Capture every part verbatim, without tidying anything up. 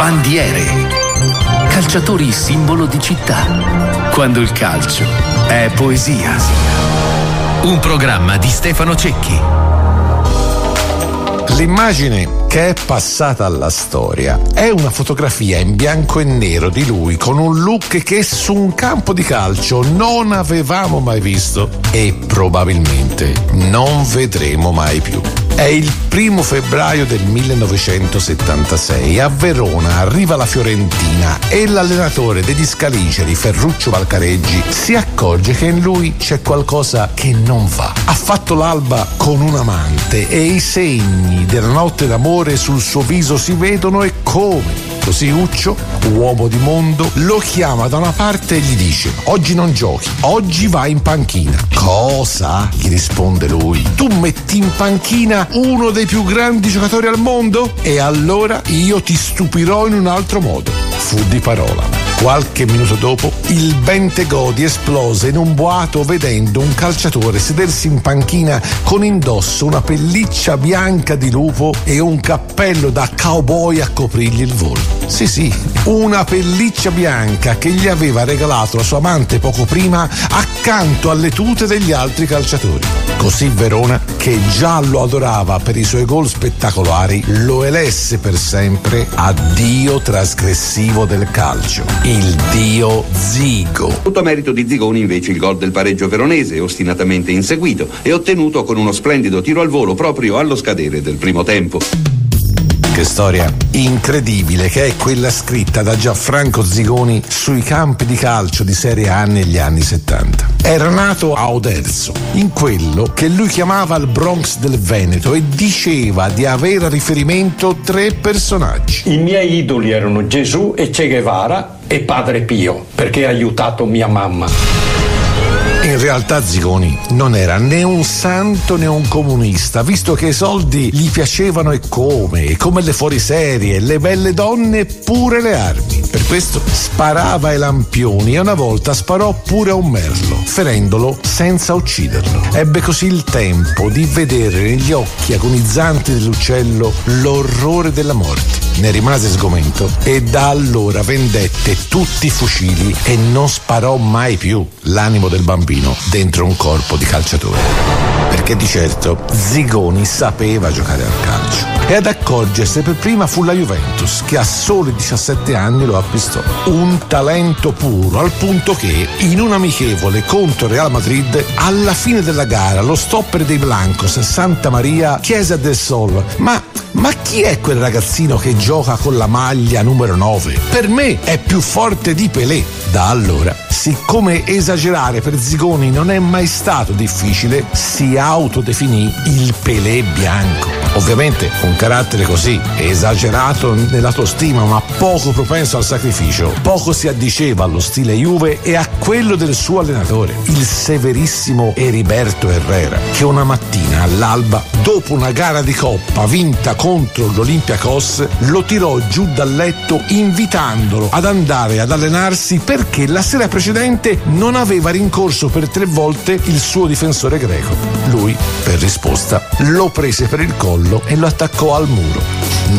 Bandiere, calciatori simbolo di città, quando il calcio è poesia. Un programma di Stefano Cecchi. L'immagine che è passata alla storia è una fotografia in bianco e nero di lui con un look che su un campo di calcio non avevamo mai visto e probabilmente non vedremo mai più. È il primo febbraio del millenovecentosettantasei, a Verona arriva la Fiorentina e l'allenatore degli scaligeri Ferruccio Valcareggi si accorge che in lui c'è qualcosa che non va. Ha fatto l'alba con un amante e i segni della notte d'amore sul suo viso si vedono e come. Così Uccio, uomo di mondo, lo chiama da una parte e gli dice: oggi non giochi, oggi vai in panchina. Cosa? Gli risponde lui. Tu metti in panchina uno dei più grandi giocatori al mondo? E allora io ti stupirò in un altro modo. Fu di parola. Qualche minuto dopo il Bentegodi esplose in un boato vedendo un calciatore sedersi in panchina con indosso una pelliccia bianca di lupo e un cappello da cowboy a coprirgli il volto. Sì sì, una pelliccia bianca che gli aveva regalato la sua amante poco prima accanto alle tute degli altri calciatori. Così Verona, che già lo adorava per i suoi gol spettacolari, lo elesse per sempre a dio trasgressivo del calcio, il dio Zigo. Tutto a merito di Zigoni invece il gol del pareggio veronese, ostinatamente inseguito e ottenuto con uno splendido tiro al volo proprio allo scadere del primo tempo. Che storia incredibile che è quella scritta da Gianfranco Zigoni sui campi di calcio di Serie A negli anni settanta. Era nato a Oderzo, in quello che lui chiamava il Bronx del Veneto, e diceva di avere a riferimento tre personaggi. I miei idoli erano Gesù e Che Guevara e Padre Pio, perché ha aiutato mia mamma. In realtà Zigoni non era né un santo né un comunista, visto che i soldi gli piacevano e come, come le fuoriserie, le belle donne e pure le armi. Per questo sparava ai lampioni e una volta sparò pure a un merlo, ferendolo senza ucciderlo. Ebbe così il tempo di vedere negli occhi agonizzanti dell'uccello l'orrore della morte. Ne rimase sgomento e da allora vendette tutti i fucili e non sparò mai più l'animo del bambino dentro un corpo di calciatore. Perché di certo Zigoni sapeva giocare al calcio e ad accorgersene per prima fu la Juventus, che a soli diciassette anni lo acquistò. Un talento puro, al punto che in un amichevole contro Real Madrid, alla fine della gara, lo stopper dei Blancos, Santa Maria Chiesa del Sol: ma Ma chi è quel ragazzino che gioca con la maglia numero nove? Per me è più forte di Pelé. Da allora, siccome esagerare per Zigoni non è mai stato difficile, si autodefinì il Pelé bianco. Ovviamente un carattere così, esagerato nell'autostima ma poco propenso al sacrificio, poco si addiceva allo stile Juve e a quello del suo allenatore, il severissimo Heriberto Herrera, che una mattina all'alba, dopo una gara di coppa vinta contro l'Olympiacos, lo tirò giù dal letto invitandolo ad andare ad allenarsi perché la sera precedente non aveva rincorso per tre volte il suo difensore greco. Lui, per risposta, lo prese per il collo e lo attaccò al muro.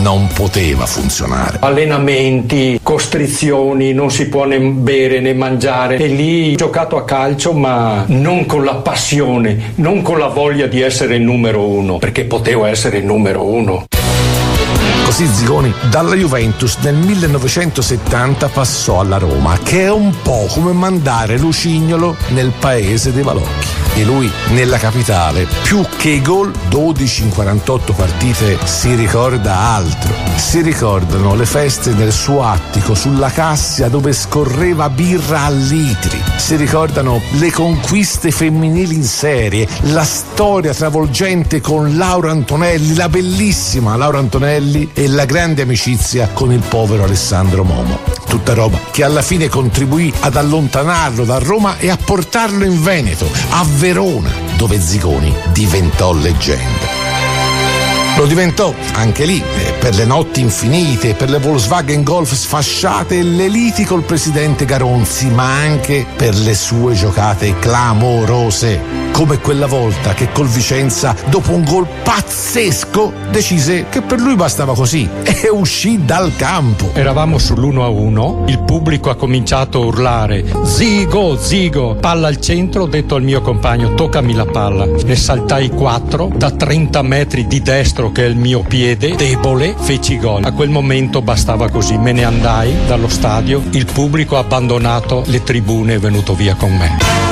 Non poteva funzionare. Allenamenti, costrizioni, non si può né bere né mangiare. E lì giocato a calcio, ma non con la passione, non con la voglia di essere il numero uno, perché potevo essere il numero uno. Così Zigoni dalla Juventus nel millenovecentosettanta passò alla Roma, che è un po' come mandare Lucignolo nel paese dei Balocchi. E lui nella capitale, più che i gol, dodici in quarantotto partite, si ricorda altro. Si ricordano le feste nel suo attico sulla Cassia, dove scorreva birra a litri. Si ricordano le conquiste femminili in serie, la storia travolgente con Laura Antonelli, la bellissima Laura Antonelli, e la grande amicizia con il povero Alessandro Momo. Tutta roba che alla fine contribuì ad allontanarlo da Roma e a portarlo in Veneto, a Verona, dove Zigoni diventò leggenda. Lo diventò anche lì per le notti infinite, per le Volkswagen Golf sfasciate e le liti col presidente Garonzi, ma anche per le sue giocate clamorose, come quella volta che col Vicenza, dopo un gol pazzesco, decise che per lui bastava così e uscì dal campo. Eravamo sull'uno a uno, il pubblico ha cominciato a urlare Zigo, Zigo, palla al centro, ho detto al mio compagno toccami la palla, ne saltai quattro da trenta metri di destro che è il mio piede, debole, feci gol. A quel momento bastava così, me ne andai dallo stadio, il pubblico ha abbandonato le tribune e è venuto via con me.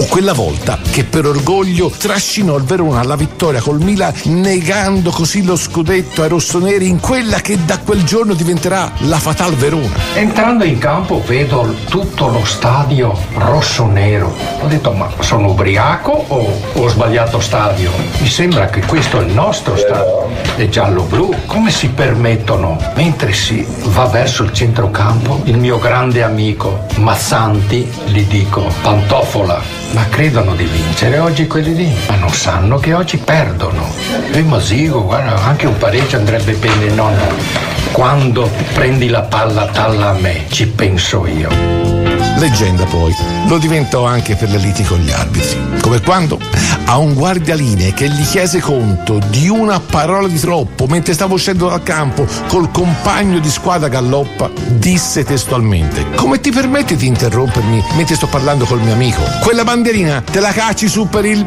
O quella volta che per orgoglio trascinò il Verona alla vittoria col Milan, negando così lo scudetto ai rossoneri in quella che da quel giorno diventerà la Fatal Verona. Entrando in campo vedo tutto lo stadio rosso-nero. Ho detto ma sono ubriaco o ho sbagliato stadio? Mi sembra che questo è il nostro stadio, è giallo-blu. Come si permettono? Mentre si va verso il centrocampo, il mio grande amico Mazzanti, gli dico pantofola, ma credono di vincere oggi quelli lì, ma non sanno che oggi perdono. Primo Zigo, guarda, anche un pareggio andrebbe bene, nonno. Quando prendi la palla talla a me, ci penso io. Leggenda poi lo diventò anche per le liti con gli arbitri, come quando a un guardialinee che gli chiese conto di una parola di troppo mentre stava uscendo dal campo col compagno di squadra Galoppa, disse testualmente: come ti permetti di interrompermi mentre sto parlando col mio amico? Quella bandierina te la cacci su per il...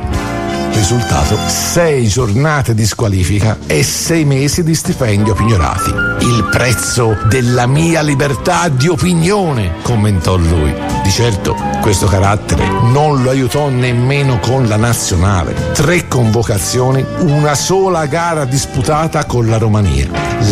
Risultato: sei giornate di squalifica e sei mesi di stipendio pignorati. Il prezzo della mia libertà di opinione, commentò lui. Di certo questo carattere non lo aiutò nemmeno con la nazionale. Tre convocazioni, una sola gara disputata con la Romania.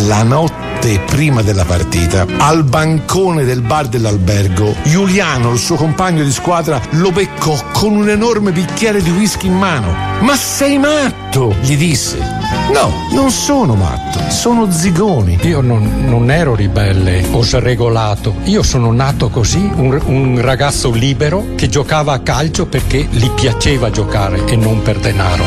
La notte prima della partita, al bancone del bar dell'albergo, Giuliano, il suo compagno di squadra, lo beccò con un enorme bicchiere di whisky in mano. Ma sei matto? Gli disse. No, non sono matto, sono Zigoni. Io non, non ero ribelle o sregolato, io sono nato così, un, un ragazzo libero che giocava a calcio perché gli piaceva giocare e non per denaro.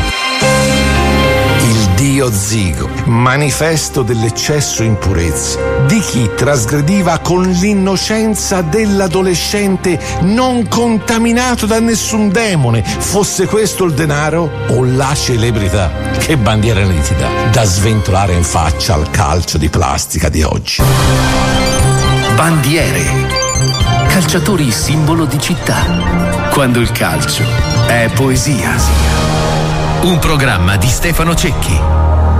Dio Zigo, manifesto dell'eccesso in purezza, di chi trasgrediva con l'innocenza dell'adolescente non contaminato da nessun demone, fosse questo il denaro o la celebrità. Che bandiera nitida da sventolare in faccia al calcio di plastica di oggi. Bandiere, calciatori simbolo di città, quando il calcio è poesia. Un programma di Stefano Cecchi.